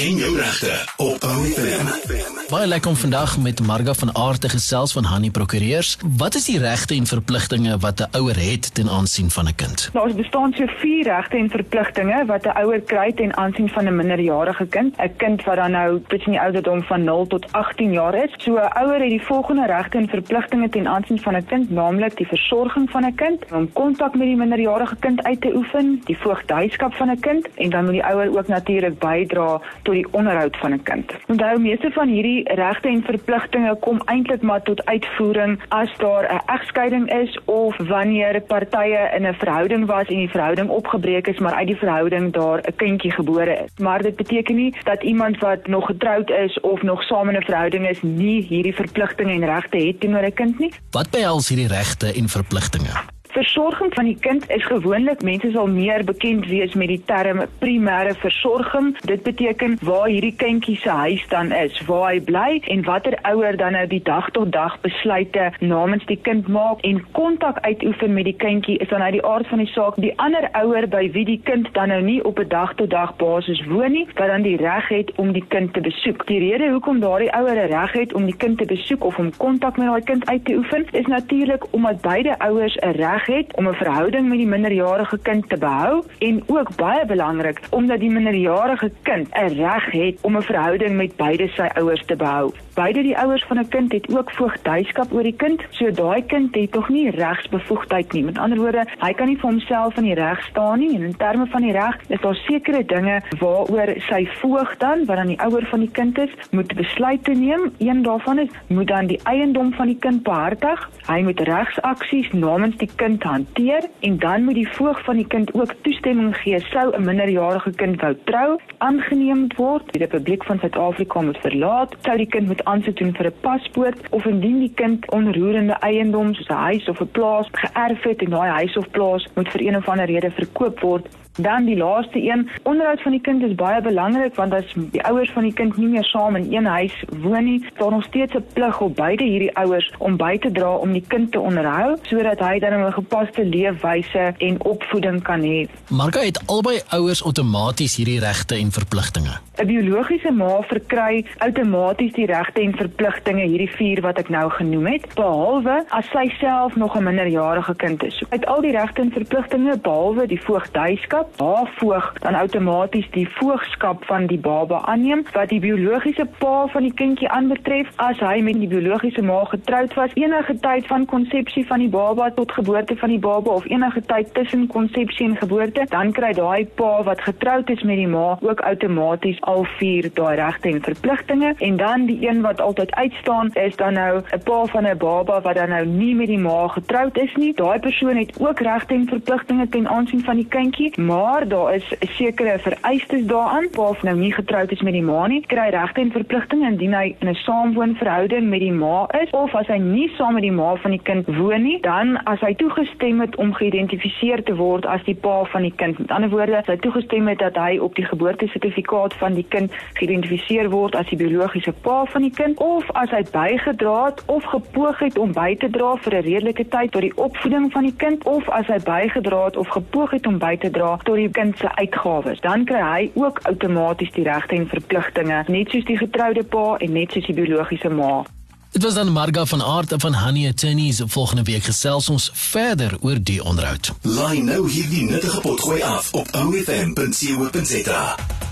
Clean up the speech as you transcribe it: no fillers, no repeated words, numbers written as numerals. Ken jou regte op OFM. Baie lekker om vandag met Marga van Aardt te gesels van Honey Prokureurs. Wat is die regte en verpligtinge wat 'n ouer het ten aansien van 'n kind? Nou, ons bestaan so 4 regte en verpligtinge wat 'n ouer kry ten aansien van 'n minderjarige kind. 'n Kind wat dan nou tussen die ouderdom van 0 tot 18 jaar is. So 'n ouer het die volgende regte en verpligtinge ten aansien van 'n kind, naamlik die versorging van 'n kind, om kontak met die minderjarige kind uit te oefen, die voogdyskap van 'n kind, en dan moet die ouer ook natuurlik bydra tot die onderhoud van 'n kind. Onthou, meeste van hierdie regte en verpligtinge kom eintlik maar tot uitvoering as daar 'n egskeiding is of wanneer partye in 'n verhouding was en die verhouding opgebreek is, maar uit die verhouding daar 'n kindjie gebore is. Maar dit beteken nie dat iemand wat nog getroud is of nog saam in 'n verhouding is, nie hierdie verpligtinge en regte het teenoor 'n kind nie. Wat behels hierdie regte en verpligtinge? Versorging van die kind is gewoonlik, mense sal meer bekend wees met die term primêre versorging. Dit beteken waar hierdie kindjie se huis dan is, waar hy bly en watter ouer dan nou die dag tot dag besluite namens die kind maak en kontak uitoefen met die kindjie is dan uit die aard van die saak die ander ouer by wie die kind dan nou nie op 'n dag tot dag basis woon nie, wat dan die reg het om die kind te besoek. Die rede hoekom daardie ouer 'n reg het om die kind te besoek of om kontak met daai kind uit te oefen, is natuurlik omdat beide ouers 'n reg het om 'n verhouding met die minderjarige kind te behou en ook baie belangrik omdat die minderjarige kind 'n reg het om 'n verhouding met beide sy ouers te behou. Beide die ouers van 'n kind het ook voogdyskap oor die kind, so daai kind het nog nie regsbevoegdheid nie. Met ander woorde, hy kan nie vir homself aan die reg staan nie en in terme van die reg is daar sekere dinge waaroor sy voog dan, wat dan die ouer van die kind is, moet besluite neem. Een daarvan is, moet dan die eiendom van die kind behartig. Hy moet regsaksies namens die kind hanteer en dan moet die voog van die kind ook toestemming gee sou 'n minderjarige kind wou trou, aangeneem word, die Republiek van Suid-Afrika moet verlaat, sou die kind moet aansoek doen vir 'n paspoort of indien die kind onroerende eiendom soos 'n huis of 'n plaas geërf het en daai huis of plaas moet vir een of ander rede verkoop word. Dan die laaste een, onderhoud van die kind is baie belangrik want as die ouers van die kind nie meer saam in een huis woon nie, daar nog steeds 'n plig op beide hierdie ouers om by te dra om die kind te onderhou sodat hy dan 'n gepaste leefwyse en opvoeding kan hê. Marga, het albei ouers outomaties hierdie regte en verpligtinge? 'n Biologiese ma verkry outomaties die regte en verpligtinge, hierdie 4 wat ek nou genoem het, behalwe as sy self nog 'n minderjarige kind is. Uit al die regte en verpligtinge behalwe die voogdyskap, haar voog dan outomaties die voogskap van die baba aanneem wat die biologiese pa van die kindjie aanbetref as hy met die biologiese ma getroud was, enige tyd van konsepsie van die baba tot geboorte van die baba of enige tyd tussen konsepsie en geboorte, dan kry daai pa wat getroud is met die ma ook outomaties al 4 daai regte en verpligtinge. En dan die een wat altyd uitstaan is dan nou 'n pa van 'n baba wat dan nou nie met die ma getroud is nie. Daai persoon het ook regte en verpligtinge ten aansien van die kindjie, maar daar is sekere vereistes daaraan. Pa of nou nie getroud is met die ma nie, kry regte en verpligtinge indien hy in 'n saamwoonverhouding met die ma is, of as hy nie saam met die ma van die kind woon nie, dan as hy toegestem het om geïdentifiseer te word as die pa van die kind. Met ander woorde, as hy toegestem het dat hy op die geboortesertifikaat van die kind geïdentifiseer word as die biologiese pa van die kind, of as hy bygedra het of gepoog het om by te dra vir 'n redelike tyd tot die opvoeding van die kind, of as hy bygedra het of gepoog het om by te dra tot die kind se uitgawes, dan kry hy ook outomaties die regte en verpligtinge, net soos die getroude pa en net soos die biologiese ma. Dit was dan Marga van Aardt van Honey Attorneys. Volgende week gesels ons verder oor die onderhoud. Laai nou hierdie nuttige potgooi af op OFM.co.za.